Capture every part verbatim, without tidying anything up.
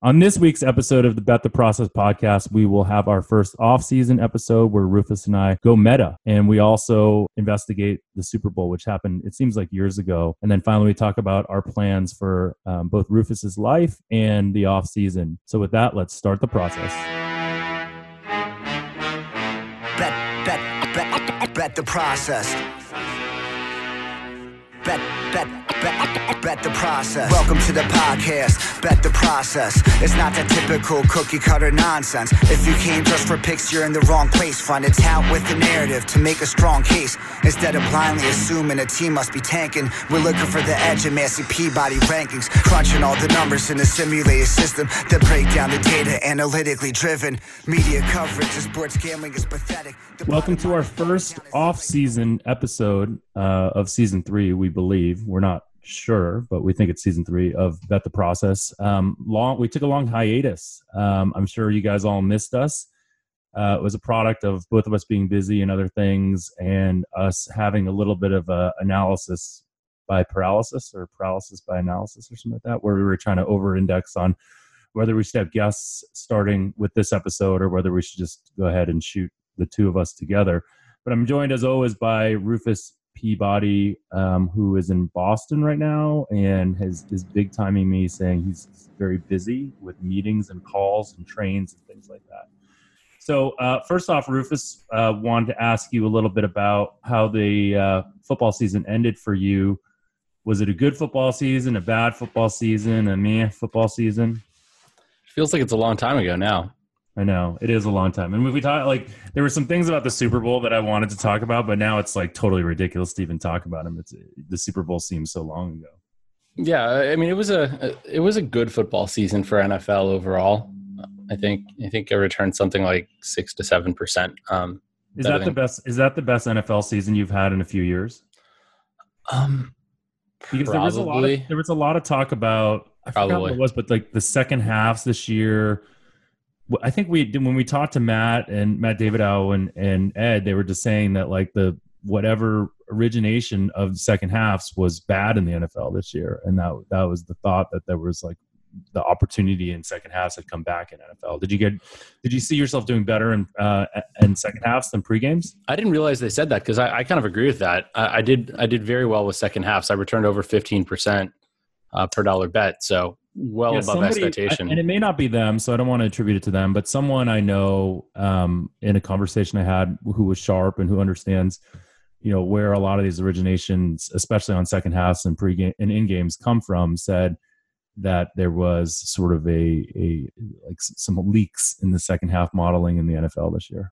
On this week's episode of the Bet the Process podcast, we will have our first off-season episode where Rufus and I go meta, and we also investigate the Super Bowl, which happened, it seems like years ago. And then finally, we talk about our plans for um, both Rufus's life and the off-season. So with that, let's start the process. Bet, bet, bet, bet the process. Bet, bet. Bet, bet the process. Welcome to the podcast, Bet the Process. It's not the typical cookie cutter nonsense. If you came just for picks, you're in the wrong place. Find a tout with the narrative to make a strong case. Instead of blindly assuming a team must be tanking, we're looking for the edge in Massey Peabody rankings. Crunching all the numbers in a simulated system that break down the data analytically driven. Media coverage of sports gambling is pathetic. The Welcome to our first off-season episode uh, of season three, we believe. We're not sure, but we think it's season three of Bet the Process. Um, long, we took a long hiatus. Um, I'm sure you guys all missed us. Uh, it was a product of both of us being busy and other things, and us having a little bit of a analysis by paralysis or paralysis by analysis or something like that, where we were trying to over-index on whether we should have guests starting with this episode or whether we should just go ahead and shoot the two of us together. But I'm joined as always by Rufus Peabody, um, who is in Boston right now and has is big timing me, saying he's very busy with meetings and calls and trains and things like that. So uh, first off, Rufus, uh, wanted to ask you a little bit about how the uh, football season ended for you. Was it a good football season, a bad football season, a meh football season? Feels like it's a long time ago now. I know it is a long time. And we talk, like, there were some things about the Super Bowl that I wanted to talk about, but now it's like totally ridiculous to even talk about them. It's the Super Bowl seems so long ago. Yeah. I mean, it was a, it was a good football season for N F L overall. I think, I think I returned something like six to seven percent. Um, is that the best, is that the best N F L season you've had in a few years? Um, because there was a lot of, there was a lot of talk about, I forgot what it was, but like the second halves this year, I think we when we talked to Matt and Matt Davidow and, and Ed, they were just saying that like the whatever origination of second halves was bad in the N F L this year, and that that was the thought that there was like the opportunity in second halves had come back in N F L. Did you get did you see yourself doing better in uh, in second halves than pre-games? I didn't realize they said that because I, I kind of agree with that. I, I did I did very well with second halves. I returned over fifteen percent uh, per dollar bet. So. Well yeah, above somebody, expectation. I, and it may not be them, so I don't want to attribute it to them, but someone I know um, in a conversation I had who was sharp and who understands, you know, where a lot of these originations, especially on second halves and pre-game and in-games come from, said that there was sort of a, a like some leaks in the second half modeling in the N F L this year.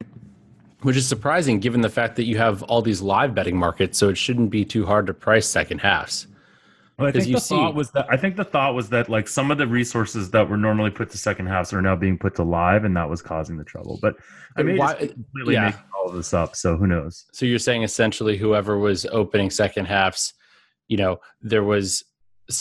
Which is surprising given the fact that you have all these live betting markets, so it shouldn't be too hard to price second halves. Well, I think the see, thought was that I think the thought was that like some of the resources that were normally put to second halves are now being put to live, and that was causing the trouble. But I mean, why, just completely yeah. making all of this up, so who knows? So you're saying essentially, whoever was opening second halves, you know, there was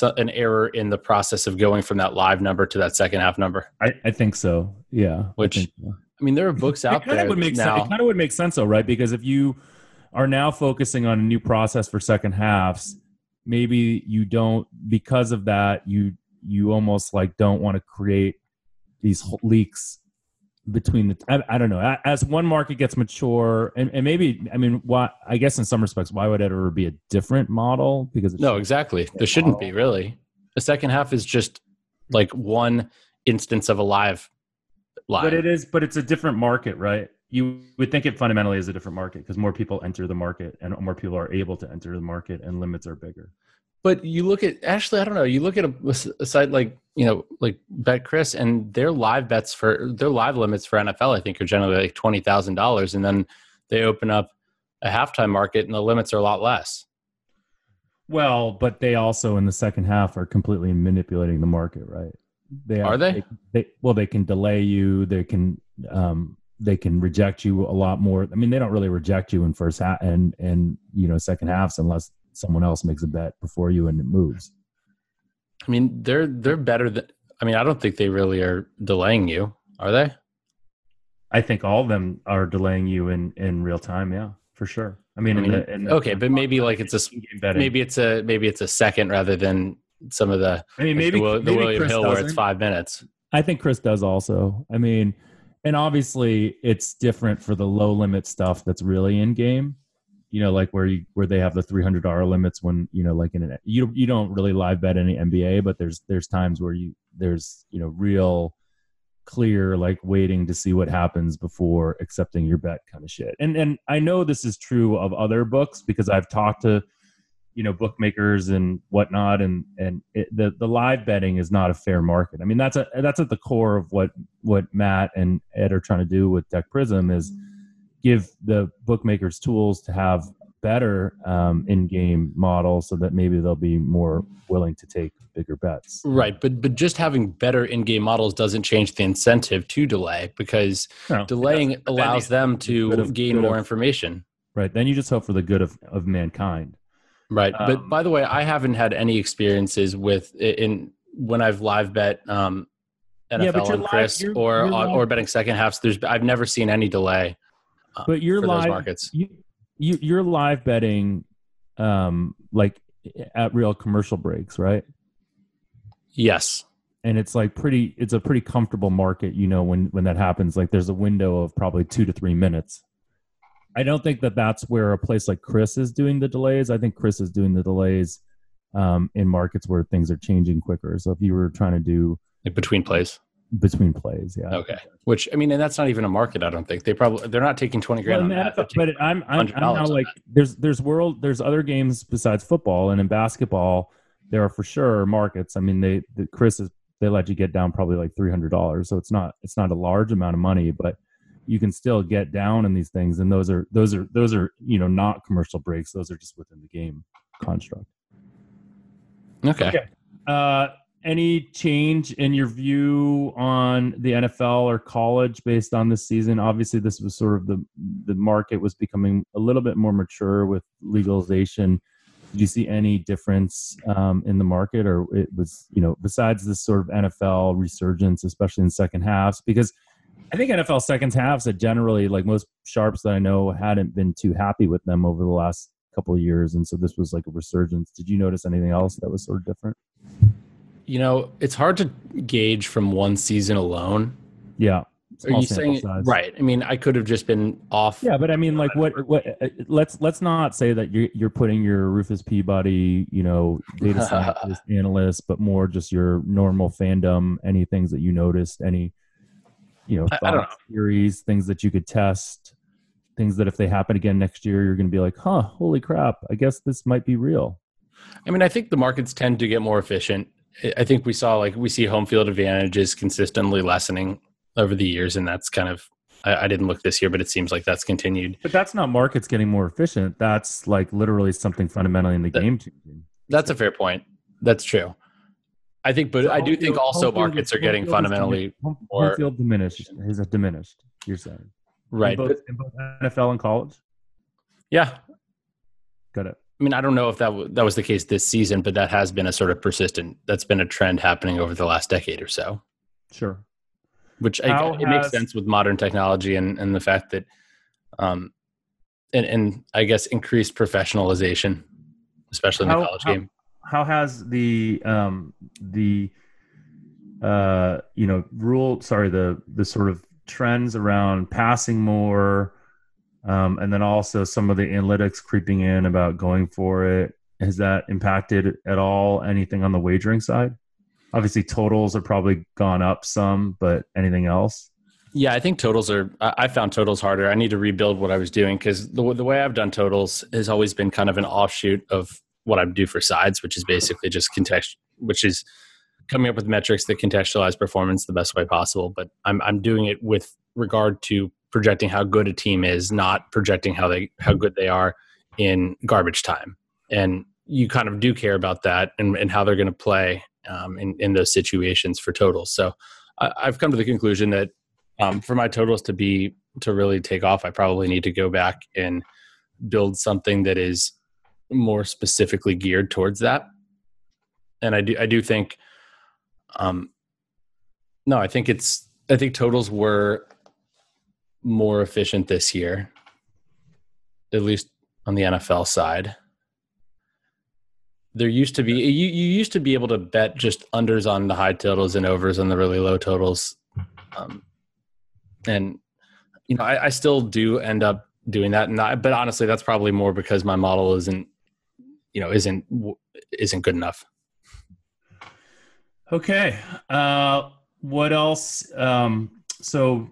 an error in the process of going from that live number to that second half number. I, I think so. Yeah. Which I, so. I mean, there are books out it there. Kind of would make now. Sense. It kind of would make sense, though, right? Because if you are now focusing on a new process for second halves. Maybe you don't, because of that, you you almost like don't want to create these leaks between the, I, I don't know, as one market gets mature and, and maybe, I mean, why, I guess in some respects, why would it ever be a different model? Because no, exactly. There shouldn't model. be really. The second half is just like one instance of a live live. But it is, but it's a different market, right? You would think it fundamentally is a different market because more people enter the market and more people are able to enter the market and limits are bigger. But you look at, actually, I don't know, you look at a, a site like, you know, like BetChris and their live bets for, their live limits for N F L, I think are generally like twenty thousand dollars. And then they open up a halftime market and the limits are a lot less. Well, but they also in the second half are completely manipulating the market, right? They Are, are they? they? They Well, they can delay you. They can... um they can reject you a lot more. I mean, they don't really reject you in first half and, and, you know, second halves, unless someone else makes a bet before you and it moves. I mean, they're, they're better than, I mean, I don't think they really are delaying you. Are they? I think all of them are delaying you in, in real time. Yeah, for sure. I mean, I mean in the, in the, okay, but maybe like it's a, maybe it's a, maybe it's a second rather than some of the, I mean, maybe, like the, maybe the William Chris Hill doesn't. Where it's five minutes. I think Chris does also. I mean, and obviously it's different for the low limit stuff that's really in game, you know, like where you, where they have the three hundred dollars limits when, you know, like in an, you, you don't really live bet any N B A, but there's, there's times where you, there's, you know, real clear, like waiting to see what happens before accepting your bet kind of shit. And, and I know this is true of other books because I've talked to, you know, bookmakers and whatnot. And, and it, the, the live betting is not a fair market. I mean, that's a, that's at the core of what, what Matt and Ed are trying to do with Deck Prism is give the bookmakers tools to have better um, in-game models so that maybe they'll be more willing to take bigger bets. Right. But, but just having better in-game models doesn't change the incentive to delay because no, delaying allows them to of, gain more of, information. Right. Then you just hope for the good of, of mankind. Right. Um, but by the way, I haven't had any experiences with in when I've live bet um, N F L yeah, on live, Chris you're, or, you're on, or betting second halves. There's I've never seen any delay um, but you're for live, those markets. You, you, you're live betting um, like at real commercial breaks, right? Yes. And it's like pretty, it's a pretty comfortable market, you know, when, when that happens, like there's a window of probably two to three minutes. I don't think that that's where a place like Chris is doing the delays. I think Chris is doing the delays um, in markets where things are changing quicker. So if you were trying to do like between plays, between plays, yeah, okay. Which I mean, and that's not even a market. I don't think they probably they're not taking twenty grand well, on that. that but it, I'm I'm, I'm now like that. there's there's world there's other games besides football and in basketball there are for sure markets. I mean, they the, Chris is they let you get down probably like three hundred dollars. So it's not it's not a large amount of money, but you can still get down in these things. And those are, those are, those are, you know, not commercial breaks. Those are just within the game construct. Okay. okay. Uh, any change in your view on the N F L or college based on this season? Obviously this was sort of the, the market was becoming a little bit more mature with legalization. Did you see any difference um, in the market or it was, you know, besides this sort of N F L resurgence, especially in second halves, because I think N F L second halves had generally, like most sharps that I know, hadn't been too happy with them over the last couple of years. And so this was like a resurgence. Did you notice anything else that was sort of different? You know, it's hard to gauge from one season alone. Yeah. Are you saying, right. I mean, I could have just been off. Yeah, but I mean, like what, what let's let's not say that you're, you're putting your Rufus Peabody, you know, data scientist, analyst, but more just your normal fandom, any things that you noticed, any... You know, thoughts, theories, things that you could test, things that if they happen again next year, you're going to be like, huh, holy crap, I guess this might be real. I mean, I think the markets tend to get more efficient. I think we saw like we see home field advantages consistently lessening over the years. And that's kind of, I, I didn't look this year, but it seems like that's continued. But that's not markets getting more efficient. That's like literally something fundamentally in the that, game changing. That's a fair point. That's true. I think, but so I do field, think also markets field, are getting fundamentally home, more home field diminished. Is it diminished? You're saying, right? In both, but, in both N F L and college. Yeah, got it. I mean, I don't know if that w- that was the case this season, but that has been a sort of persistent. That's been a trend happening over the last decade or so. Sure. Which I, it has, makes sense with modern technology and, and the fact that, um, and and I guess increased professionalization, especially in the how, college how, game. How has the um, the uh, you know rule? Sorry, the the sort of trends around passing more, um, and then also some of the analytics creeping in about going for it. Has that impacted at all anything on the wagering side? Obviously, totals have probably gone up some, but anything else? Yeah, I think totals are. I found totals harder. I need to rebuild what I was doing because the the way I've done totals has always been kind of an offshoot of what I do for sides, which is basically just context, which is coming up with metrics that contextualize performance the best way possible. But I'm I'm doing it with regard to projecting how good a team is, not projecting how they how good they are in garbage time. And you kind of do care about that and, and how they're going to play um, in in those situations for totals. So I, I've come to the conclusion that um, for my totals to be to really take off, I probably need to go back and build something that is more specifically geared towards that. And I do, I do think, um, no, I think it's, I think totals were more efficient this year, at least on the N F L side. There used to be you, you used to be able to bet just unders on the high totals and overs on the really low totals, um, and you know I, I still do end up doing that. And I, but honestly, that's probably more because my model isn't you know isn't isn't good enough. Okay, uh, what else? Um, so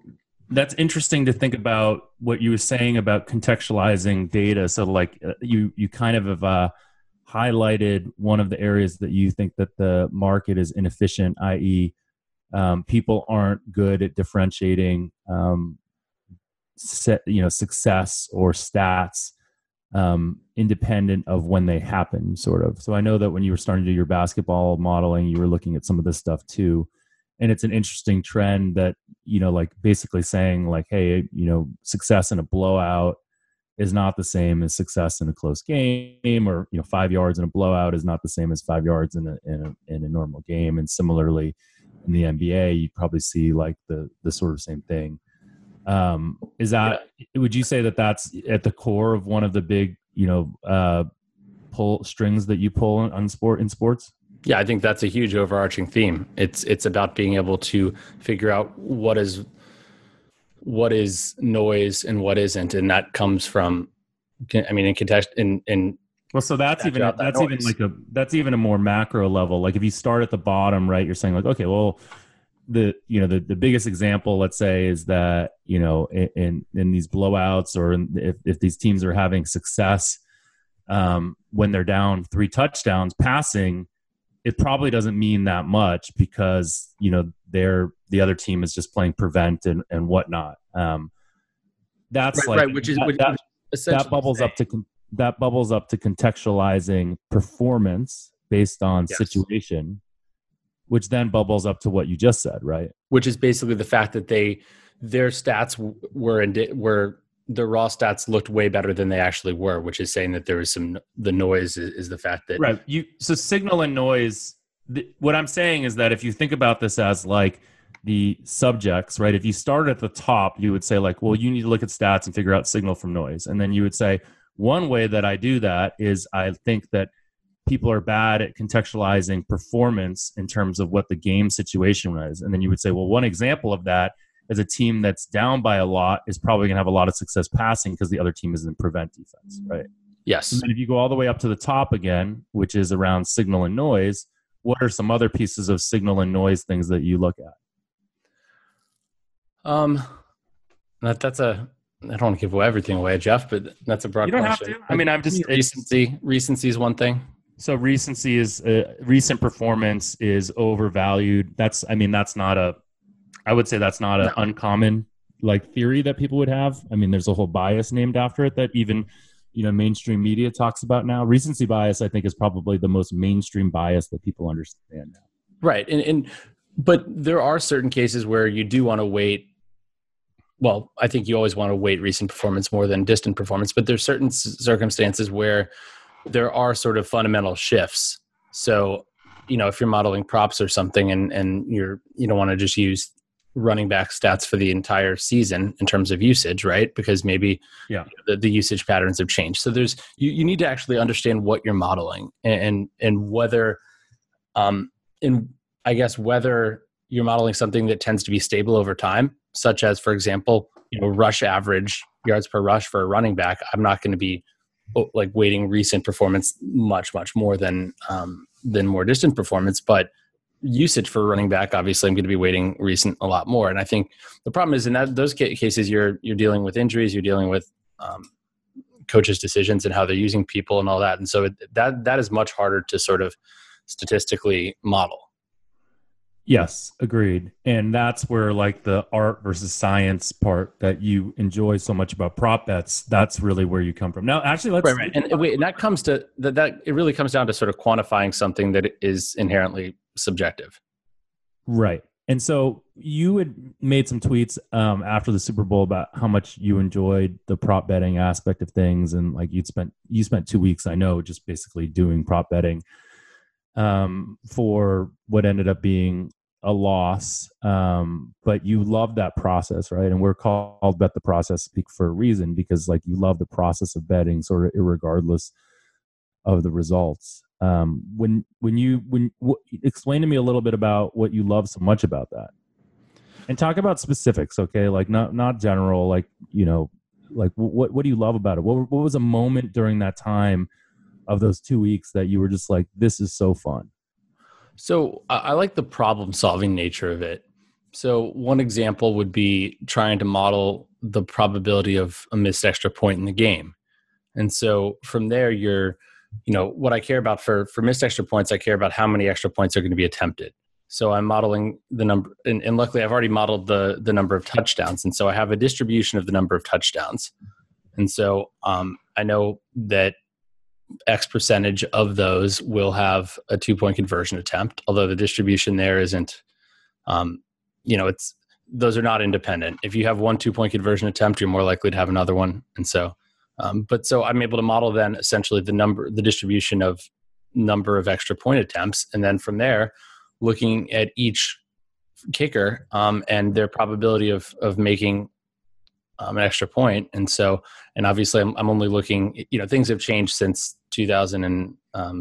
that's interesting to think about what you were saying about contextualizing data. So like you you kind of have. Uh, highlighted one of the areas that you think that the market is inefficient, that is um, people aren't good at differentiating um, set, you know, success or stats um, independent of when they happen, sort of. So I know that when you were starting to do your basketball modeling, you were looking at some of this stuff too. And it's an interesting trend that, you know, like basically saying like, hey, you know, success in a blowout is not the same as success in a close game, or you know, five yards in a blowout is not the same as five yards in a in a, in a normal game. And similarly, in the N B A, you probably see like the the sort of same thing. Um, is that yeah. Would you say that that's at the core of one of the big you know uh, pull strings that you pull on sport in sports? Yeah, I think that's a huge overarching theme. It's it's about being able to figure out what is. what is noise and what isn't, and that comes from, I mean, in context, in in well, so that's even that that's noise. even like a that's even a more macro level. Like if you start at the bottom, right, you're saying like, okay, well, the you know the, the biggest example, let's say, is that you know in in these blowouts or in, if if these teams are having success um, when they're down three touchdowns passing, it probably doesn't mean that much because you know they're. The other team is just playing prevent and, and whatnot. Um, that's right, like right, which is that, which that, that bubbles up to that bubbles up to contextualizing performance based on yes. situation, which then bubbles up to what you just said, right? Which is basically the fact that they their stats were were the raw stats looked way better than they actually were, which is saying that there was some the noise is, is the fact that right. You so signal and noise. The, what I'm saying is that if you think about this as like the subjects, right? If you start at the top, you would say like, well, you need to look at stats and figure out signal from noise. And then you would say, one way that I do that is I think that people are bad at contextualizing performance in terms of what the game situation was. And then you would say, well, one example of that is a team that's down by a lot is probably going to have a lot of success passing because the other team is in prevent defense, right? Yes. And then if you go all the way up to the top again, which is around signal and noise, what are some other pieces of signal and noise things that you look at? Um, that, that's a, I don't want to give everything away, Jeff, but that's a broad question. You don't question. have to. I mean, I'm just... Recency. Recency is one thing. So recency is, uh, recent performance is overvalued. That's, I mean, that's not a, I would say that's not an no. uncommon like theory that people would have. I mean, there's a whole bias named after it that even, you know, mainstream media talks about now. Recency bias, I think, is probably the most mainstream bias that people understand now. Right. And, and, but there are certain cases where you do want to wait. Well, I think you always want to weight recent performance more than distant performance, but there's certain c- circumstances where there are sort of fundamental shifts. So, you know, if you're modeling props or something and, and you're, you don't want to just use running back stats for the entire season in terms of usage, right? Because maybe yeah. you know, the, the usage patterns have changed. So there's, you, you need to actually understand what you're modeling and, and, and whether, um, in, I guess, whether you're modeling something that tends to be stable over time, such as, for example, you know, rush average yards per rush for a running back, I'm not going to be like weighting recent performance much, much more than um, than more distant performance. But usage for a running back, obviously, I'm going to be weighting recent a lot more. And I think the problem is in that, those ca- cases, you're you're dealing with injuries, you're dealing with um, coaches' decisions and how they're using people and all that. And so it, that that is much harder to sort of statistically model. Yes, agreed. And that's where like the art versus science part that you enjoy so much about prop bets, that's really where you come from. Now, actually, let's... Right, right. And, wait, and that comes to... That, that it really comes down to sort of quantifying something that is inherently subjective. Right. And so you had made some tweets um, after the Super Bowl about how much you enjoyed the prop betting aspect of things. And like you'd spent... You spent two weeks, I know, just basically doing prop betting. Um, for what ended up being a loss. Um, but you love that process, right? And we're called Bet the Process for a reason, because like you love the process of betting sort of irregardless of the results. Um, when when you when w- explain to me a little bit about what you love so much about that, and talk about specifics, okay? Like not not general, like you know, like what what do you love about it? What what was a moment during that time of those two weeks that you were just like, this is so fun? So I, I like the problem solving nature of it. So one example would be trying to model the probability of a missed extra point in the game. And so from there, you're, you know, what I care about for, for missed extra points, I care about how many extra points are going to be attempted. So I'm modeling the number, and, and luckily I've already modeled the the number of touchdowns. And so I have a distribution of the number of touchdowns. And so um, I know that X percentage of those will have a two-point conversion attempt, although the distribution there isn't, um, you know, it's, those are not independent. If you have one two-point conversion attempt, you're more likely to have another one. And so, um, but so I'm able to model then essentially the number, the distribution of number of extra point attempts. And then from there, looking at each kicker um, and their probability of, of making um, an extra point. And so, and obviously I'm, I'm only looking, you know, things have changed since two thousand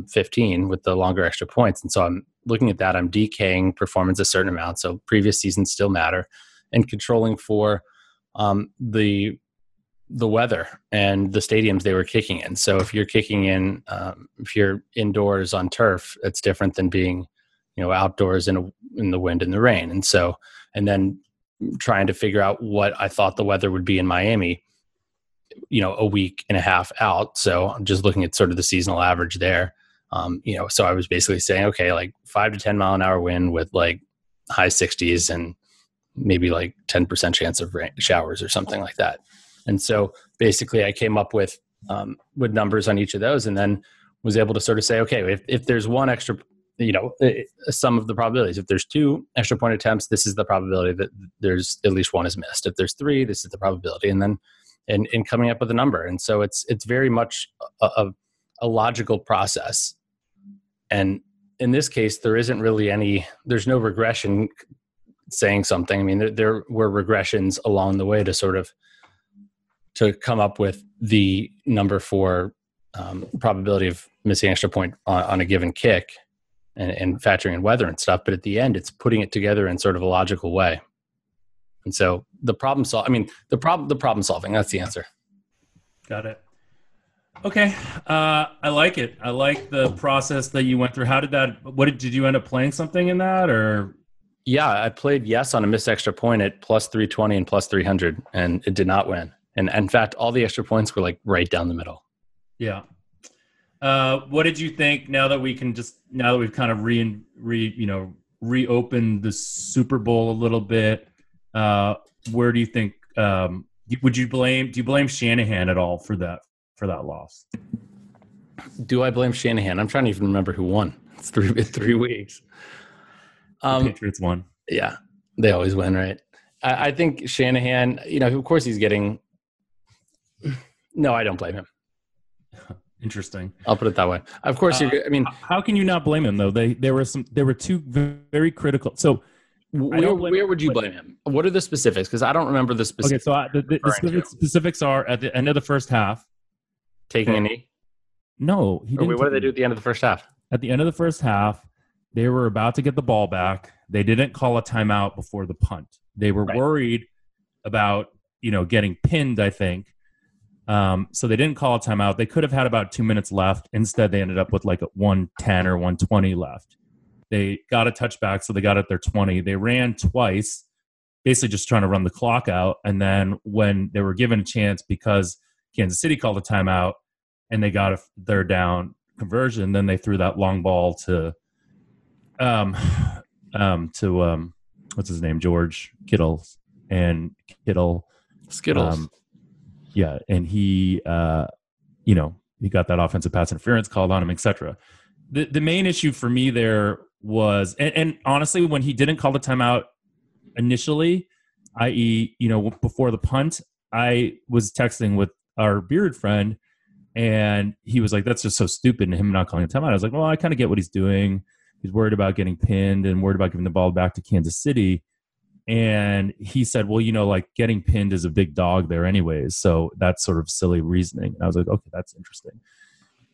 fifteen with the longer extra points. And so I'm looking at that, I'm decaying performance a certain amount. So previous seasons still matter, and controlling for um, the the weather and the stadiums they were kicking in. So if you're kicking in, um, if you're indoors on turf, it's different than being, you know, outdoors in a, in the wind and the rain. And so, and then trying to figure out what I thought the weather would be in Miami, you know, a week and a half out. So I'm just looking at sort of the seasonal average there. Um, you know, so I was basically saying, okay, like five to ten mile an hour wind with like high sixties and maybe like ten percent chance of rain, showers or something like that. And so basically I came up with, um, with numbers on each of those, and then was able to sort of say, okay, if, if there's one extra, you know, some of the probabilities, if there's two extra point attempts, this is the probability that there's at least one is missed. If there's three, this is the probability. And then, and, and coming up with a number. And so it's, it's very much a, a, a logical process. And in this case, there isn't really any, there's no regression saying something. I mean, there, there were regressions along the way to sort of, to come up with the number for um, probability of missing extra point on, on a given kick, and, and factoring in weather and stuff. But at the end, it's putting it together in sort of a logical way. And so the problem sol- I mean, the problem, the problem solving, that's the answer. Got it. Okay. Uh, I like it. I like the process that you went through. How did that, what did, did you end up playing something in that, or? Yeah, I played yes on a missed extra point at plus three twenty and plus three hundred, and it did not win. And in fact, all the extra points were like right down the middle. Yeah. Uh, what did you think, now that we can just, now that we've kind of re, re you know, reopened the Super Bowl a little bit, uh, where do you think, um, would you blame, do you blame Shanahan at all for that, for that loss? Do I blame Shanahan? I'm trying to even remember who won. It's three, three weeks. Um, the Patriots won. Yeah. They always win, right? I, I think Shanahan, you know, of course he's getting, no, I don't blame him. Interesting. I'll put it that way. Of course, uh, you're, I mean, how can you not blame him though? They there were some, there were two very critical. So, where, where would you blame him? What are the specifics? Because I don't remember the specifics. Okay, so I, the, the, the specifics are at the end of the first half, taking a knee. No, he didn't. Wait, what did they do at the end of the first half? At the end of the first half, they were about to get the ball back. They didn't call a timeout before the punt. They were right. worried about you know getting pinned, I think. Um, so they didn't call a timeout. They could have had about two minutes left. Instead, they ended up with like a one ten or one twenty left. They got a touchback, so they got at their twenty. They ran twice, basically just trying to run the clock out. And then when they were given a chance because Kansas City called a timeout and they got a third down conversion, then they threw that long ball to um, um, to um, what's his name, George Kittle, and Kittle Skittles. Um, Yeah, and he, uh, you know, he got that offensive pass interference called on him, et cetera. The the main issue for me there was, and, and honestly, when he didn't call the timeout initially, that is, you know, before the punt, I was texting with our beard friend, and he was like, "That's just so stupid," and him not calling the timeout. I was like, "Well, I kind of get what he's doing. He's worried about getting pinned and worried about giving the ball back to Kansas City." And he said, well, you know, like getting pinned is a big dog there anyways. So that's sort of silly reasoning. And I was like, okay, that's interesting.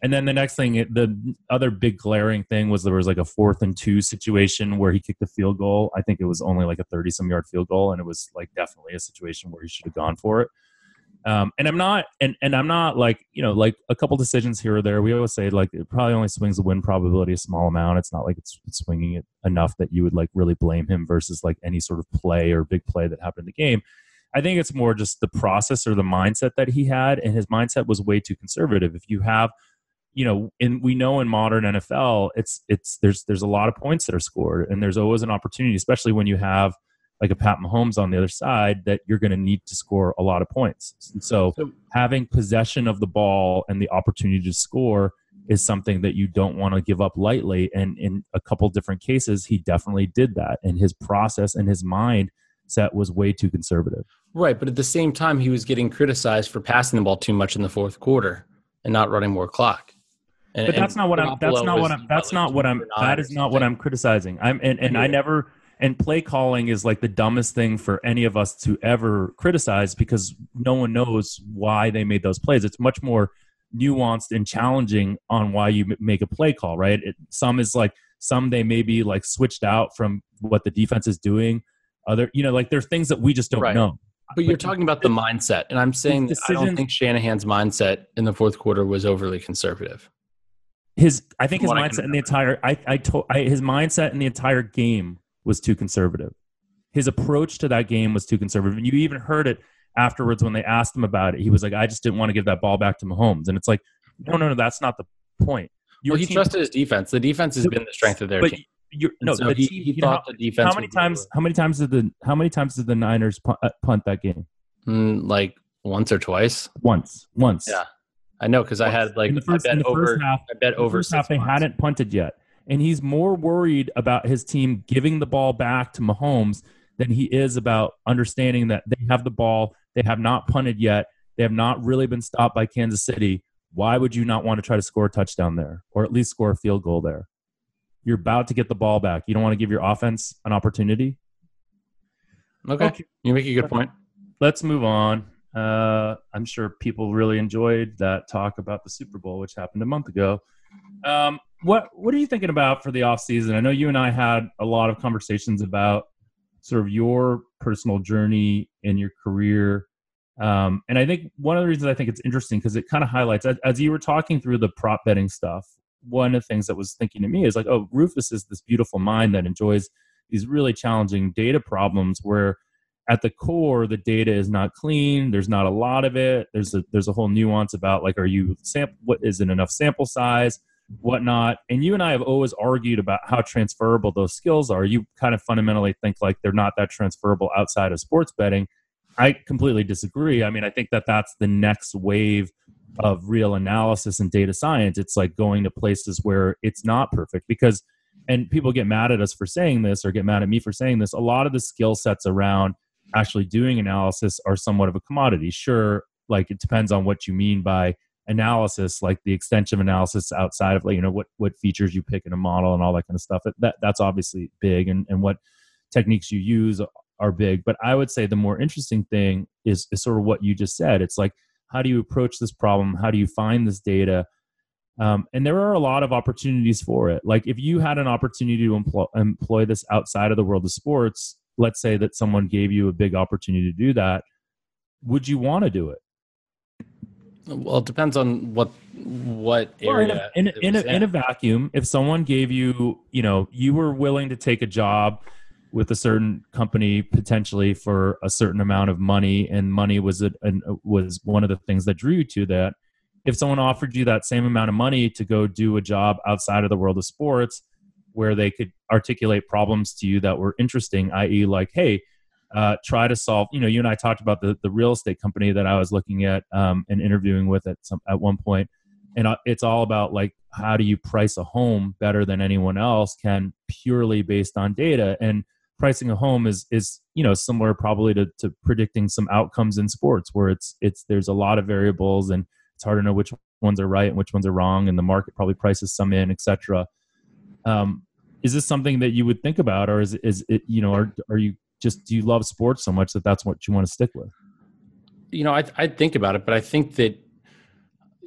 And then the next thing, the other big glaring thing was there was like a fourth and two situation where he kicked a field goal. I think it was only like a thirty-some yard field goal, and it was like definitely a situation where he should have gone for it. Um, and I'm not, and, and I'm not like, you know, like a couple decisions here or there. We always say like it probably only swings the win probability a small amount. It's not like it's swinging it enough that you would like really blame him versus like any sort of play or big play that happened in the game. I think it's more just the process or the mindset that he had, and his mindset was way too conservative. If you have, you know, and we know in modern N F L, it's it's there's there's a lot of points that are scored, and there's always an opportunity, especially when you have like a Pat Mahomes on the other side, that you're going to need to score a lot of points. And so, so having possession of the ball and the opportunity to score is something that you don't want to give up lightly. And in a couple different cases, he definitely did that, and his process and his mind set was way too conservative. Right, but at the same time, he was getting criticized for passing the ball too much in the fourth quarter and not running more clock. And, but that's not what I'm. That's not what I'm. That's not what I'm. That is not what I'm criticizing. I'm and, and I never. And play calling is like the dumbest thing for any of us to ever criticize, because no one knows why they made those plays. It's much more nuanced and challenging on why you make a play call. Right? It, some is like some they maybe like switched out from what the defense is doing. Other, you know, like there are things that we just don't right. know. But you're talking about the mindset, and I'm saying that I don't think Shanahan's mindset in the fourth quarter was overly conservative. His, I think his mindset in the entire, I, I told, I, his mindset in the entire game was too conservative. His approach to that game was too conservative. And you even heard it afterwards when they asked him about it. He was like, I just didn't want to give that ball back to Mahomes. And it's like, no, no, no, that's not the point. Your well, he team, trusted his defense. The defense has been the strength of their but team. You're, no, so the he, team, he you thought know, the defense. How many times? How many times did the How many times did the Niners punt, uh, punt that game? Mm, like once or twice. Once, once. Yeah. I know, because I had like in the first, I bet in the over, first half. I bet over. First half they hadn't punted yet, and he's more worried about his team giving the ball back to Mahomes than he is about understanding that they have the ball. They have not punted yet. They have not really been stopped by Kansas City. Why would you not want to try to score a touchdown there, or at least score a field goal there? You're about to get the ball back. You don't want to give your offense an opportunity. Okay, okay. You make a good point. Let's move on. Uh, I'm sure people really enjoyed that talk about the Super Bowl, which happened a month ago. Um, what What are you thinking about for the offseason? I know you and I had a lot of conversations about sort of your personal journey and your career. Um, and I think one of the reasons I think it's interesting, because it kind of highlights, as, as you were talking through the prop betting stuff, one of the things that was thinking to me is like, oh, Rufus is this beautiful mind that enjoys these really challenging data problems where at the core, the data is not clean. There's not a lot of it. There's a, there's a whole nuance about like, are you sample? What isn't enough sample size, whatnot. And you and I have always argued about how transferable those skills are. You kind of fundamentally think like they're not that transferable outside of sports betting. I completely disagree. I mean, I think that that's the next wave of real analysis and data science. It's like going to places where it's not perfect, because, and people get mad at us for saying this, or get mad at me for saying this, a lot of the skill sets around actually doing analysis are somewhat of a commodity. Sure, like it depends on what you mean by analysis, like the extent of analysis outside of like, you know, what what features you pick in a model and all that kind of stuff. That that's obviously big, and, and what techniques you use are big. But I would say the more interesting thing is, is sort of what you just said. It's like, how do you approach this problem? How do you find this data? Um, and there are a lot of opportunities for it. Like if you had an opportunity to employ, employ this outside of the world of sports, let's say that someone gave you a big opportunity to do that, would you want to do it? Well, it depends on what what area. Well, in a, in, a, in, a, in a vacuum, if someone gave you, you know, you were willing to take a job with a certain company potentially for a certain amount of money, and money was a, an, was one of the things that drew you to that. If someone offered you that same amount of money to go do a job outside of the world of sports where they could articulate problems to you that were interesting, that is like, hey, uh, try to solve, you know, you and I talked about the, the real estate company that I was looking at um, and interviewing with at some, at one point. And it's all about like, how do you price a home better than anyone else can purely based on data? And pricing a home is, is, you know, similar probably to, to predicting some outcomes in sports where it's, it's, there's a lot of variables and it's hard to know which ones are right and which ones are wrong. And the market probably prices some in, et cetera. Um, is this something that you would think about, or is is it, you know, are, are you just, do you love sports so much that that's what you want to stick with? You know, I, I think about it, but I think that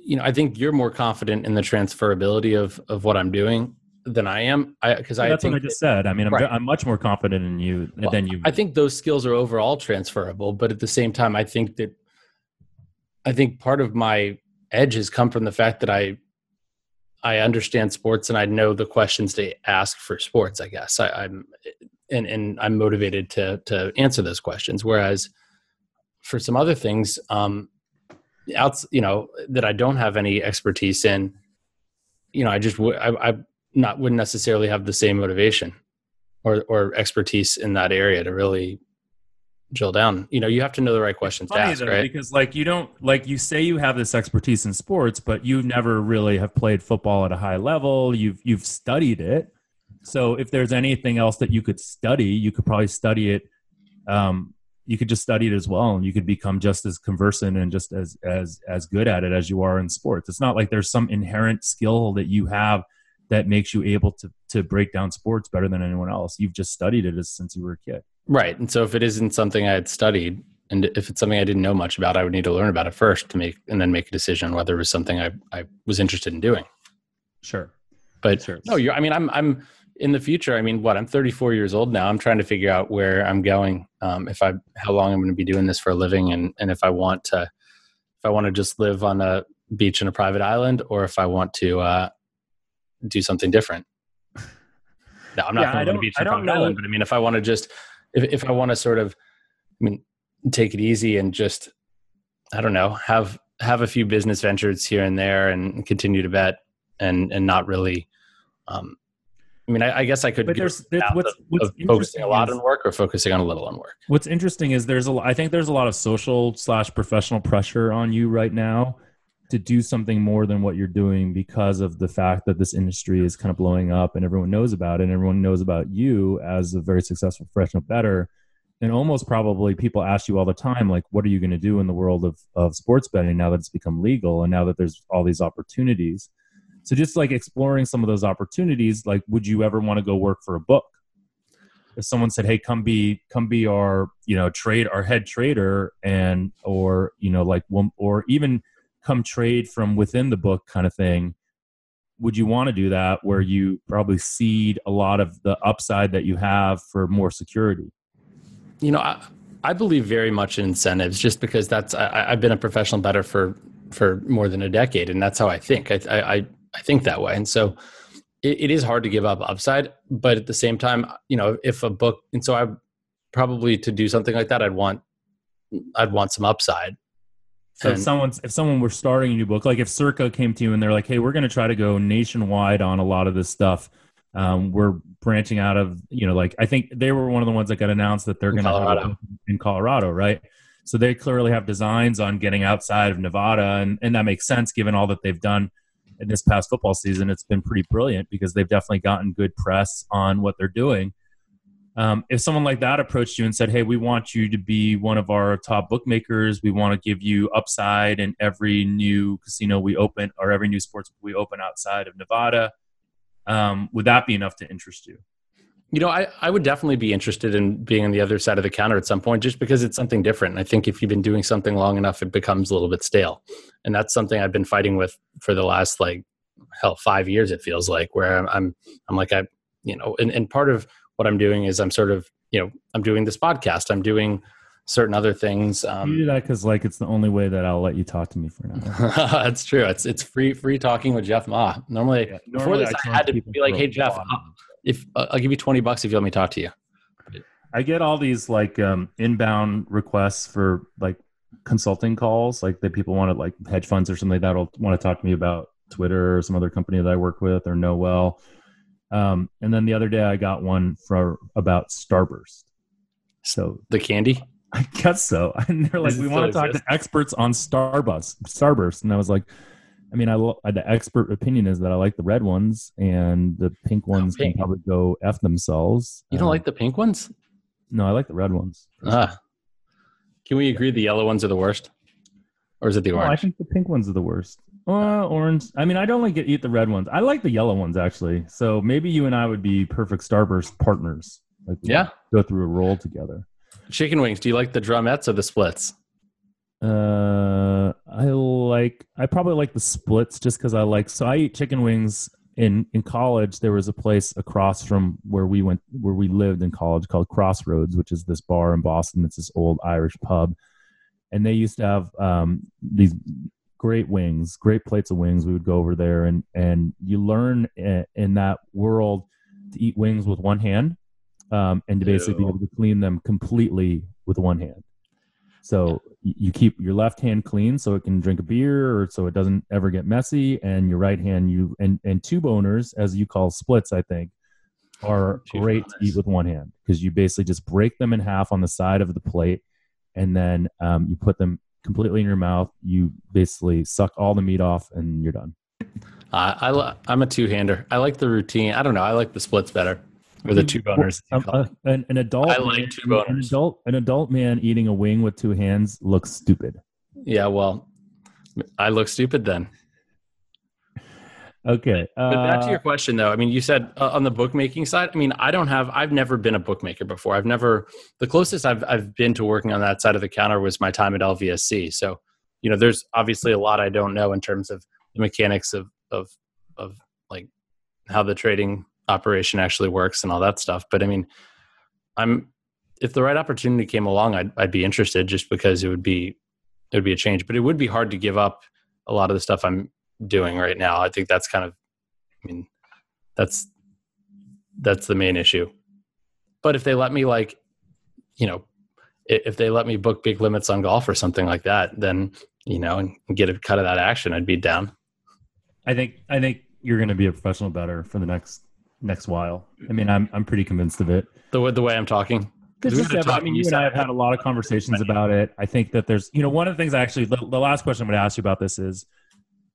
you know, I think you're more confident in the transferability of, of what I'm doing than I am. I, because well, I that's think what I just said. I mean, I'm, right. I'm much more confident in you well, than you. I think those skills are overall transferable, but at the same time, I think that, I think part of my edge has come from the fact that I, I understand sports and I know the questions they ask for sports, I guess I, I'm, and, and I'm motivated to, to answer those questions. Whereas for some other things, um, outs, you know, that I don't have any expertise in, you know, I just would, I, I not wouldn't necessarily have the same motivation or, or expertise in that area to really drill down. You know, you have to know the right questions to ask, right? Because like, you don't, like you say you have this expertise in sports, but you never really have played football at a high level. You've, you've studied it. So if there's anything else that you could study, you could probably study it. Um, you could just study it as well. And you could become just as conversant and just as, as, as good at it as you are in sports. It's not like there's some inherent skill that you have that makes you able to, to break down sports better than anyone else. You've just studied it as, since you were a kid. Right. And so if it isn't something I had studied and if it's something I didn't know much about, I would need to learn about it first to make, and then make a decision whether it was something I, I was interested in doing. Sure. But sure. no, you're, I mean, I'm, I'm in the future. I mean, what, I'm thirty-four years old now. I'm trying to figure out where I'm going. Um, if I, how long I'm going to be doing this for a living. And, and if I want to, if I want to just live on a beach in a private island, or if I want to uh, do something different. No, I'm not yeah, going to a beach in a private island, but I mean, if I want to just, If if I want to sort of, I mean, take it easy and just, I don't know, have have a few business ventures here and there, and continue to bet, and and not really, um, I mean, I, I guess I could. But there's what's, what's of focusing a lot is, on work or focusing on a little on work. What's interesting is there's a I think there's a lot of social slash professional pressure on you right now to do something more than what you're doing because of the fact that this industry is kind of blowing up and everyone knows about it. And everyone knows about you as a very successful professional bettor. And almost probably people ask you all the time, like, what are you going to do in the world of, of sports betting now that it's become legal and now that there's all these opportunities? So just like exploring some of those opportunities, like, would you ever want to go work for a book? If someone said, hey, come be, come be our, you know, trade our head trader and, or, you know, like, or even, come trade from within the book kind of thing. Would you want to do that where you probably seed a lot of the upside that you have for more security? You know, I, I believe very much in incentives just because that's, I, I've been a professional bettor for, for more than a decade. And that's how I think. I, I, I think that way. And so it, it is hard to give up upside, but at the same time, you know, if a book, and so I probably to do something like that, I'd want, I'd want some upside. So if someone's, if someone were starting a new book, like if Circa came to you and they're like, hey, we're going to try to go nationwide on a lot of this stuff. Um, we're branching out of, you know, like, I think they were one of the ones that got announced that they're going to in Colorado, right? So they clearly have designs on getting outside of Nevada. And, and that makes sense given all that they've done in this past football season. It's been pretty brilliant because they've definitely gotten good press on what they're doing. Um, if someone like that approached you and said, hey, we want you to be one of our top bookmakers. We want to give you upside in every new casino we open or every new sports we open outside of Nevada. Um, would that be enough to interest you? You know, I, I would definitely be interested in being on the other side of the counter at some point, just because it's something different. And I think if you've been doing something long enough, it becomes a little bit stale. And that's something I've been fighting with for the last, like, hell, five years, it feels like, where I'm, I'm, I'm like, I, you know, and, and part of what I'm doing is I'm sort of, you know, I'm doing this podcast. I'm doing certain other things. Um, you do that because, like, it's the only way that I'll let you talk to me for an hour. That's true. It's it's free free talking with Jeff Ma. Normally, yeah, normally before this, I, I had to be like, hey, Jeff, I'll, if uh, I'll give you twenty bucks if you let me talk to you. I get all these like um, inbound requests for like consulting calls, like that people want to like hedge funds or something like that will want to talk to me about Twitter or some other company that I work with or know well. Um, and then the other day I got one for about Starburst. So the candy, I guess so. And they're like, we want to talk to experts on Starburst, Starburst. And I was like, I mean, I, I the expert opinion is that I like the red ones and the pink ones oh, pink. can probably go F themselves. You don't um, like the pink ones? No, I like the red ones. Ah, can we agree the yellow ones are the worst, or is it the orange? No, I think the pink ones are the worst. Uh, orange. I mean, I don't like to eat the red ones. I like the yellow ones, actually. So maybe you and I would be perfect Starburst partners. Like, yeah. Go through a roll together. Chicken wings. Do you like the drumettes or the splits? Uh, I like, I probably like the splits just because I like, so I eat chicken wings in, in college. There was a place across from where we went, where we lived in college called Crossroads, which is this bar in Boston. It's this old Irish pub. And they used to have um, these great wings, great plates of wings. We would go over there and, and you learn in, in that world to eat wings with one hand um, and to basically Ew. be able to clean them completely with one hand. So you keep your left hand clean so it can drink a beer or so it doesn't ever get messy, and your right hand, you and, and two boners, as you call splits, I think, are two great boners to eat with one hand because you basically just break them in half on the side of the plate, and then um, you put them completely in your mouth. You basically suck all the meat off and you're done. Uh, I lo- I'm a two-hander. I like the routine. I don't know. I like the splits better. Or the two boners. Um, uh, an, an adult. I like two boners. An adult, an adult man eating a wing with two hands looks stupid. Yeah, well, I look stupid then. Okay. Uh, but back to your question, though. I mean, you said uh, on the bookmaking side. I mean, I don't have. I've never been a bookmaker before. I've never. The closest I've I've been to working on that side of the counter was my time at L V S C. So, you know, there's obviously a lot I don't know in terms of the mechanics of of of like how the trading operation actually works and all that stuff. But I mean, I'm, if the right opportunity came along, I'd, I'd be interested just because it would be, it would be a change, but it would be hard to give up a lot of the stuff I'm doing right now. I think that's kind of, I mean, that's, that's the main issue. But if they let me, like, you know, if they let me book big limits on golf or something like that, then, you know, and get a cut of that action, I'd be down. I think, I think you're going to be a professional bettor for the next Next while, I mean, I'm I'm pretty convinced of it. The the way I'm talking, we have, I mean, you and I have had a lot of conversations about it. I think that there's, you know, one of the things I actually, the, the last question I'm going to ask you about this is,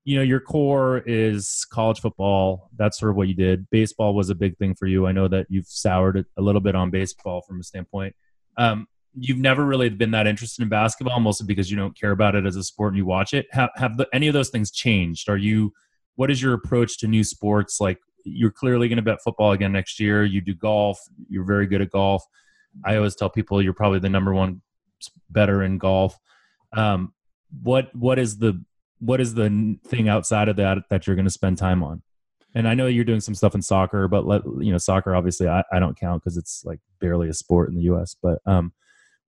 you know, your core is college football. That's sort of what you did. Baseball was a big thing for you. I know that you've soured a little bit on baseball from a standpoint. Um, you've never really been that interested in basketball, mostly because you don't care about it as a sport and you watch it. Have have the, any of those things changed? Are you? What is your approach to new sports like? You're clearly going to bet football again next year. You do golf. You're very good at golf. I always tell people you're probably the number one better in golf. Um, what what is the what is the thing outside of that that you're going to spend time on? And I know you're doing some stuff in soccer, but let, you know, soccer obviously I, I don't count because it's like barely a sport in the U S. But um,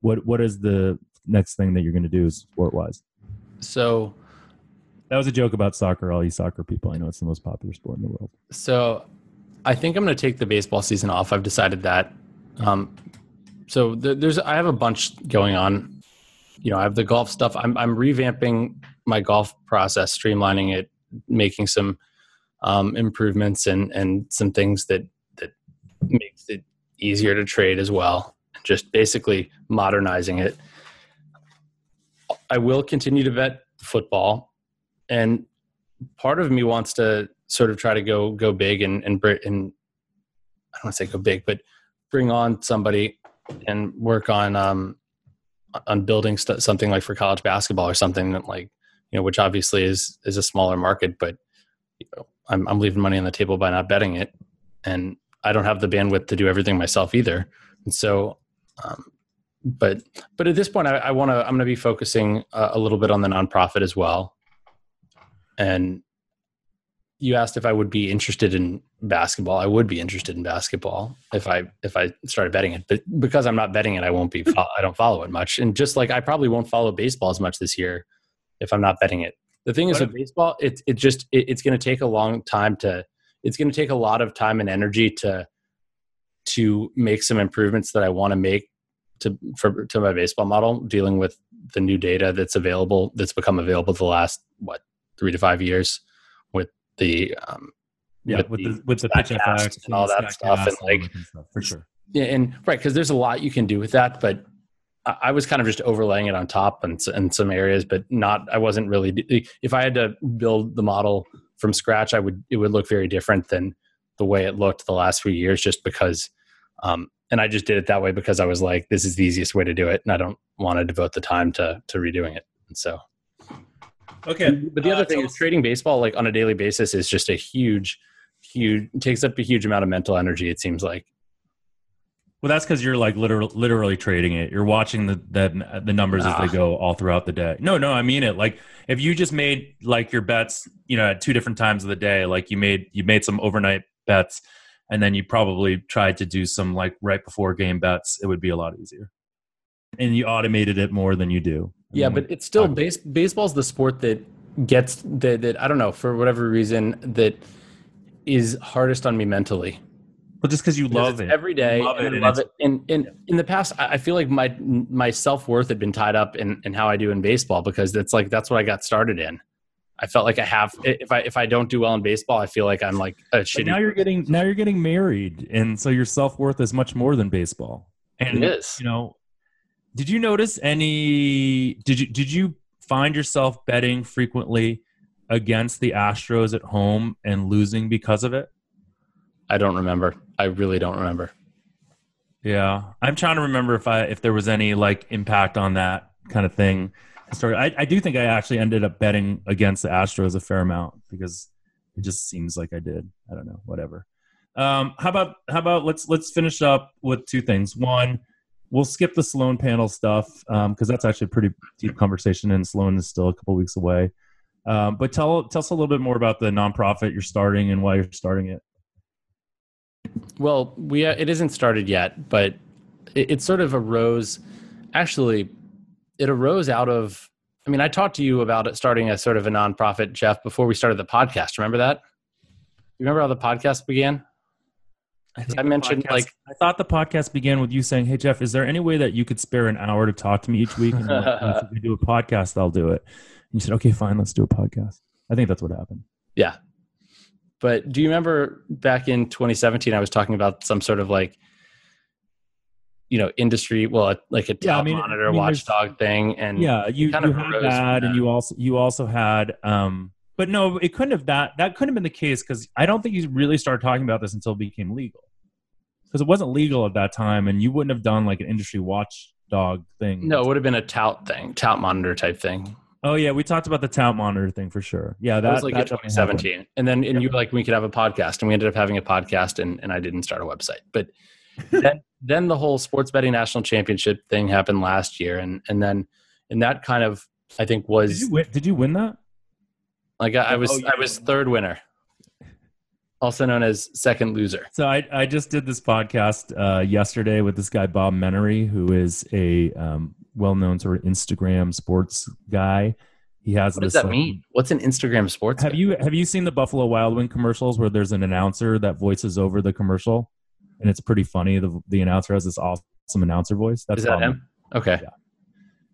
what what is the next thing that you're going to do sport wise? So. That was a joke about soccer, all you soccer people. I know it's the most popular sport in the world. So I think I'm going to take the baseball season off. I've decided that. Um, so th- there's, I have a bunch going on. You know, I have the golf stuff. I'm, I'm revamping my golf process, streamlining it, making some um, improvements and, and some things that, that makes it easier to trade as well. Just basically modernizing it. I will continue to bet football. And part of me wants to sort of try to go go big and and, br- and I don't want to say go big, but bring on somebody and work on um, on building st- something like for college basketball or something that, like, you know, which obviously is is a smaller market, but you know, I'm I'm leaving money on the table by not betting it, and I don't have the bandwidth to do everything myself either. And so, um, but but at this point, I, I want to I'm going to be focusing a, a little bit on the nonprofit as well. And you asked if I would be interested in basketball. I would be interested in basketball if I if I started betting it. But because I'm not betting it, I won't be. I don't follow it much. And just like I probably won't follow baseball as much this year if I'm not betting it. The thing is, with baseball, it it just it, it's going to take a long time to. It's going to take a lot of time and energy to to make some improvements that I want to make to for to my baseball model, dealing with the new data that's available, that's become available the last what. three to five years with the, um, yeah, with, with the, the, with the pitch and, and all that stuff. And like, and stuff, for sure. Yeah. And right. Cause there's a lot you can do with that, but I, I was kind of just overlaying it on top and in some areas, but not, I wasn't really, if I had to build the model from scratch, I would, it would look very different than the way it looked the last few years, just because, um, and I just did it that way because I was like, this is the easiest way to do it. And I don't want to devote the time to, to redoing it. And so, okay, but the other uh, thing is trading baseball like on a daily basis is just a huge, huge takes up a huge amount of mental energy. It seems like. Well, that's because you're like literally, literally trading it. You're watching the the, the numbers ah. as they go all throughout the day. No, no, I mean it. Like if you just made like your bets, you know, at two different times of the day, like you made you made some overnight bets, and then you probably tried to do some like right before game bets. It would be a lot easier. And you automated it more than you do. Yeah, I mean, but it's still base, baseball's the sport that gets that, that I don't know for whatever reason that is hardest on me mentally. Well, just because you because love it every day, love and it, I love it. And, and in the past, I feel like my my self worth had been tied up in, in how I do in baseball because that's like that's what I got started in. I felt like I have if I if I don't do well in baseball, I feel like I'm like a shitty. But now you're getting now you're getting married, and so your self worth is much more than baseball. And it is. You know, did you notice any? Did you did you find yourself betting frequently against the Astros at home and losing because of it? I don't remember. I really don't remember. Yeah. I'm trying to remember if I if there was any like impact on that kind of thing. I, I do think I actually ended up betting against the Astros a fair amount because it just seems like I did. I don't know. Whatever. Um, how about how about let's let's finish up with two things. One, we'll skip the Sloan panel stuff because um, that's actually a pretty deep conversation and Sloan is still a couple weeks away. Um, but tell tell us a little bit more about the nonprofit you're starting and why you're starting it. Well, we uh, it isn't started yet, but it, it sort of arose. Actually, it arose out of. I mean, I talked to you about it starting a sort of a nonprofit, Jeff, before we started the podcast. Remember that? You remember how the podcast began? I, I mentioned podcast, like I thought the podcast began with you saying, "Hey, Jeff, is there any way that you could spare an hour to talk to me each week? And like, oh, if we do a podcast, I'll do it." And you said, "Okay, fine, let's do a podcast." I think that's what happened. Yeah. But do you remember back in twenty seventeen, I was talking about some sort of like, you know, industry, well, like a top yeah, I mean, monitor I mean, watchdog thing. And yeah, you, kind you of had that, and you also, you also had, um, but no, it couldn't have that, that couldn't have been the case. Cause I don't think you really started talking about this until it became legal because it wasn't legal at that time. And you wouldn't have done like an industry watchdog thing. No, it would have been a tout thing, tout monitor type thing. Oh yeah, we talked about the tout monitor thing for sure. Yeah, that was like that twenty seventeen, happened. and then and yeah. you were like, we could have a podcast, and we ended up having a podcast, and, and I didn't start a website. But then then the whole sports betting national championship thing happened last year, and and then and that kind of I think was did you win, did you win that? Like I, I was oh, yeah. I was third winner, also known as second loser. So I I just did this podcast uh, yesterday with this guy Bob Menery, who is a um, well-known sort of Instagram sports guy. He has what this, does that um, mean? What's an Instagram sports? Have guy? you have you seen the Buffalo Wild Wing commercials where there's an announcer that voices over the commercial, and it's pretty funny. The the announcer has this awesome announcer voice. That's is that him? Okay. Yeah.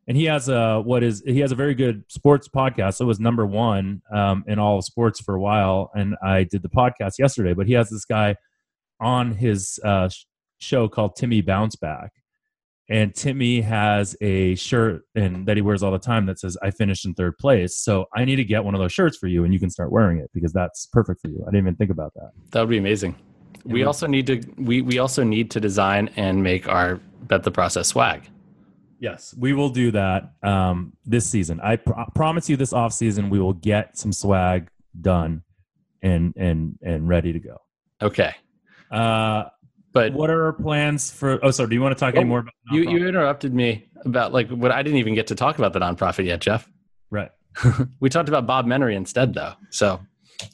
And he has a what is he has a very good sports podcast. It was number one um, in all of sports for a while, and I did the podcast yesterday. But he has this guy on his uh, show called Timmy Bounce Back. And Timmy has a shirt and that he wears all the time that says, "I finished in third place. So I need to get one of those shirts for you and you can start wearing it because that's perfect for you." I didn't even think about that. That would be amazing. Yeah. We also need to we, we also need to design and make our Bet the Process swag. Yes, we will do that um, this season. I pro- promise you this off season, we will get some swag done and and and ready to go. Okay. Uh But what are our plans for? Oh, sorry. Do you want to talk oh, any more about the nonprofit? You, you interrupted me about like what I didn't even get to talk about the nonprofit yet, Jeff. Right. We talked about Bob Menery instead, though. So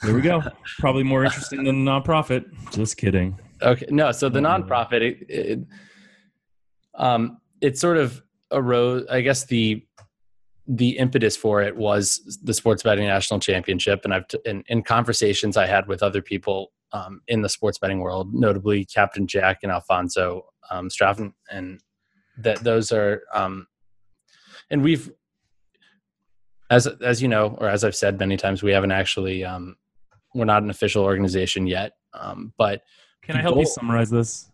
there we go. Probably more interesting than the nonprofit. Just kidding. Okay. No. So the nonprofit, it, it, um, it sort of arose. I guess the the impetus for it was the sports betting national championship, and I've t- in, in conversations I had with other people. Um, in the sports betting world, notably Captain Jack and Alfonso um, Strafen, and that those are, um, and we've, as as you know, or as I've said many times, we haven't actually, um, we're not an official organization yet. Um, but can I help goal, you summarize this?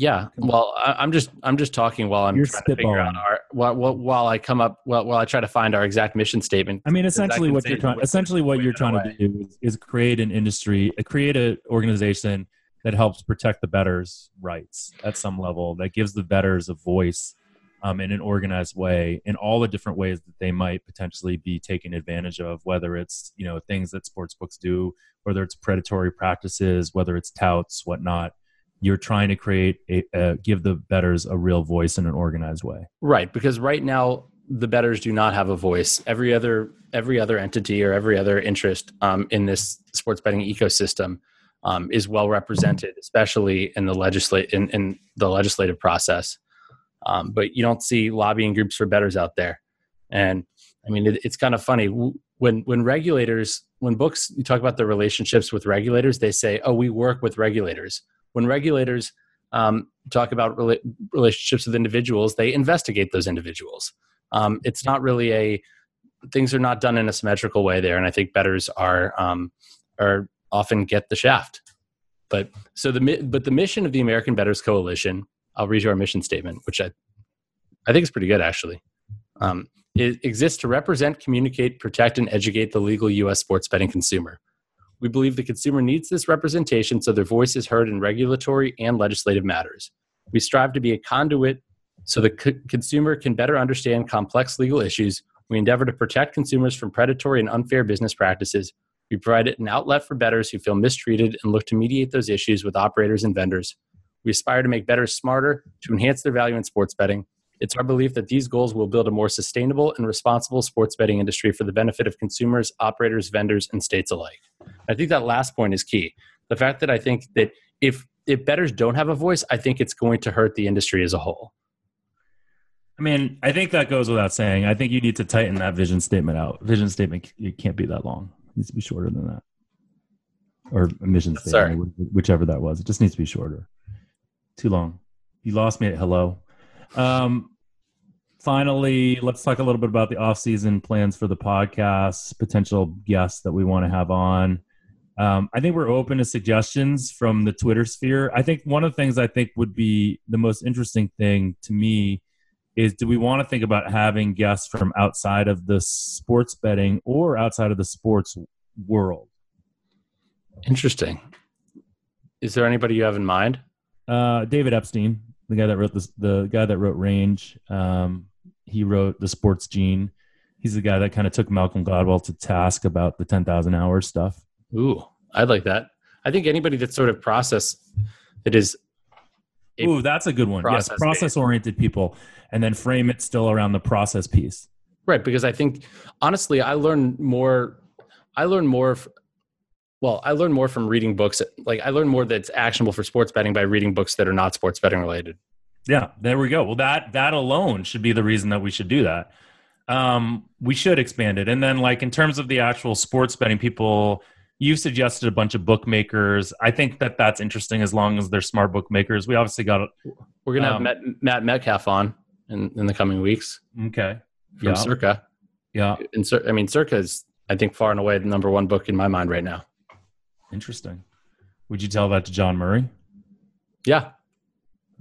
Yeah. Well, I, I'm just I'm just talking while I'm You're trying to figure out our while, while I come up while while I try to find our exact mission statement. I mean, essentially what you're trying essentially what you're trying to do is, is create an industry, create an organization that helps protect the bettors' rights at some level, that gives the bettors a voice um, in an organized way in all the different ways that they might potentially be taken advantage of, whether it's you know things that sportsbooks do, whether it's predatory practices, whether it's touts, whatnot. you're trying to create a, uh, give the bettors a real voice in an organized way. Right. Because right now the bettors do not have a voice. Every other, every other entity or every other interest um, in this sports betting ecosystem um, is well represented, especially in the legislate in, in the legislative process. Um, but you don't see lobbying groups for bettors out there. And I mean, it, it's kind of funny when, when regulators, when books, you talk about the relationships with regulators, they say, oh, we work with regulators. When regulators um, talk about rela- relationships with individuals, they investigate those individuals. Um, it's not really a, things are not done in a symmetrical way there. And I think bettors are, um, are often get the shaft. But so the, but the mission of the American Betters Coalition, I'll read you our mission statement, which I, I think is pretty good actually. Um, it exists to represent, communicate, protect, and educate the legal U S sports betting consumer. We believe the consumer needs this representation so their voice is heard in regulatory and legislative matters. We strive to be a conduit so the co- consumer can better understand complex legal issues. We endeavor to protect consumers from predatory and unfair business practices. We provide an outlet for bettors who feel mistreated and look to mediate those issues with operators and vendors. We aspire to make bettors smarter, to enhance their value in sports betting. It's our belief that these goals will build a more sustainable and responsible sports betting industry for the benefit of consumers, operators, vendors, and states alike. I think that last point is key. The fact that I think that if, if bettors don't have a voice, I think it's going to hurt the industry as a whole. I mean, I think that goes without saying. I think you need to tighten that vision statement out. Vision statement, it can't be that long. It needs to be shorter than that. Or mission statement, Sorry. whichever that was. It just needs to be shorter. Too long. You lost me at hello. Um, finally, let's talk a little bit about the off-season plans for the podcast, potential guests that we want to have on. Um, I think we're open to suggestions from the Twitter sphere. I think one of the things I think would be the most interesting thing to me is, do we want to think about having guests from outside of the sports betting or outside of the sports world? Interesting. Is there anybody you have in mind? Uh, David Epstein. The guy that wrote this, the guy that wrote Range, um, he wrote The Sports Gene. He's the guy that kind of took Malcolm Gladwell to task about the ten thousand hour stuff. Ooh, I'd like that. I think anybody that sort of process that is. Ooh, that's a good one. Process, yes, process-oriented people, and then frame it still around the process piece. Right, because I think honestly, I learn more. I learn more. F- Well, I learn more from reading books. Like I learn more that it's actionable for sports betting by reading books that are not sports betting related. Yeah, there we go. Well, that that alone should be the reason that we should do that. Um, we should expand it. And then like in terms of the actual sports betting people, you've suggested a bunch of bookmakers. I think that that's interesting as long as they're smart bookmakers. We obviously got... We're going to um, have Matt, Matt Metcalf on in, in the coming weeks. Okay. From yeah. Circa. Yeah. And I mean, Circa is, I think, far and away the number one book in my mind right now. Interesting. Would you tell that to John Murray? Yeah.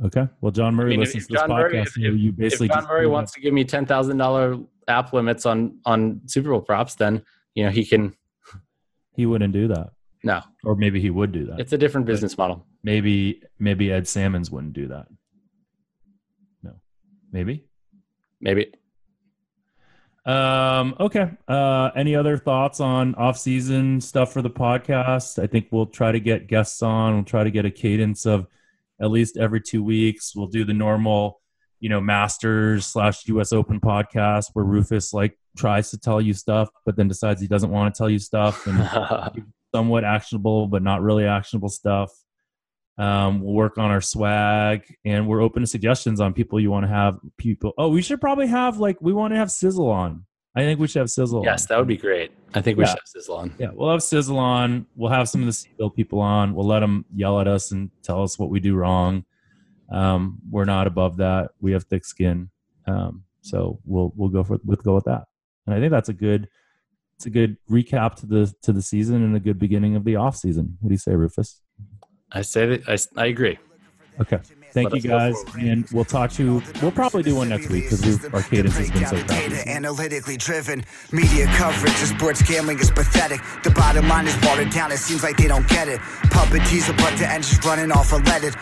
Okay. Well, John Murray I mean, listens to this John podcast. Murray, if, you basically if John Murray wants to give me ten thousand dollars app limits on, on Super Bowl props, then, you know, he can. He wouldn't do that. No. Or maybe he would do that. It's a different business but model. Maybe, maybe Ed Salmons wouldn't do that. No. Maybe. Maybe. Um, okay. Uh, any other thoughts on off-season stuff for the podcast? I think we'll try to get guests on. We'll try to get a cadence of at least every two weeks. We'll do the normal, you know, Masters slash U S Open podcast where Rufus like tries to tell you stuff, but then decides he doesn't want to tell you stuff and somewhat actionable, but not really actionable stuff. Um, we'll work on our swag, and we're open to suggestions on people you want to have. People, oh, we should probably have like we want to have Sizzle on. I think we should have Sizzle. Yes, on. That would be great. I think we yeah. should have Sizzle on. Yeah, we'll have Sizzle on. We'll have some of the Seaville people on. We'll let them yell at us and tell us what we do wrong. Um, we're not above that. We have thick skin, um, so we'll we'll go for we'll go with that. And I think that's a good it's a good recap to the to the season and a good beginning of the off season. What do you say, Rufus? I say that I, I agree. Okay. Thank you guys. And we'll talk to you. We'll probably do one next week because our cadence has been so bad. Analytically driven media coverage of sports gambling is pathetic. The bottom line is watered down. It seems like they don't get it. Puppet teaser, but the engine's running off a leaded.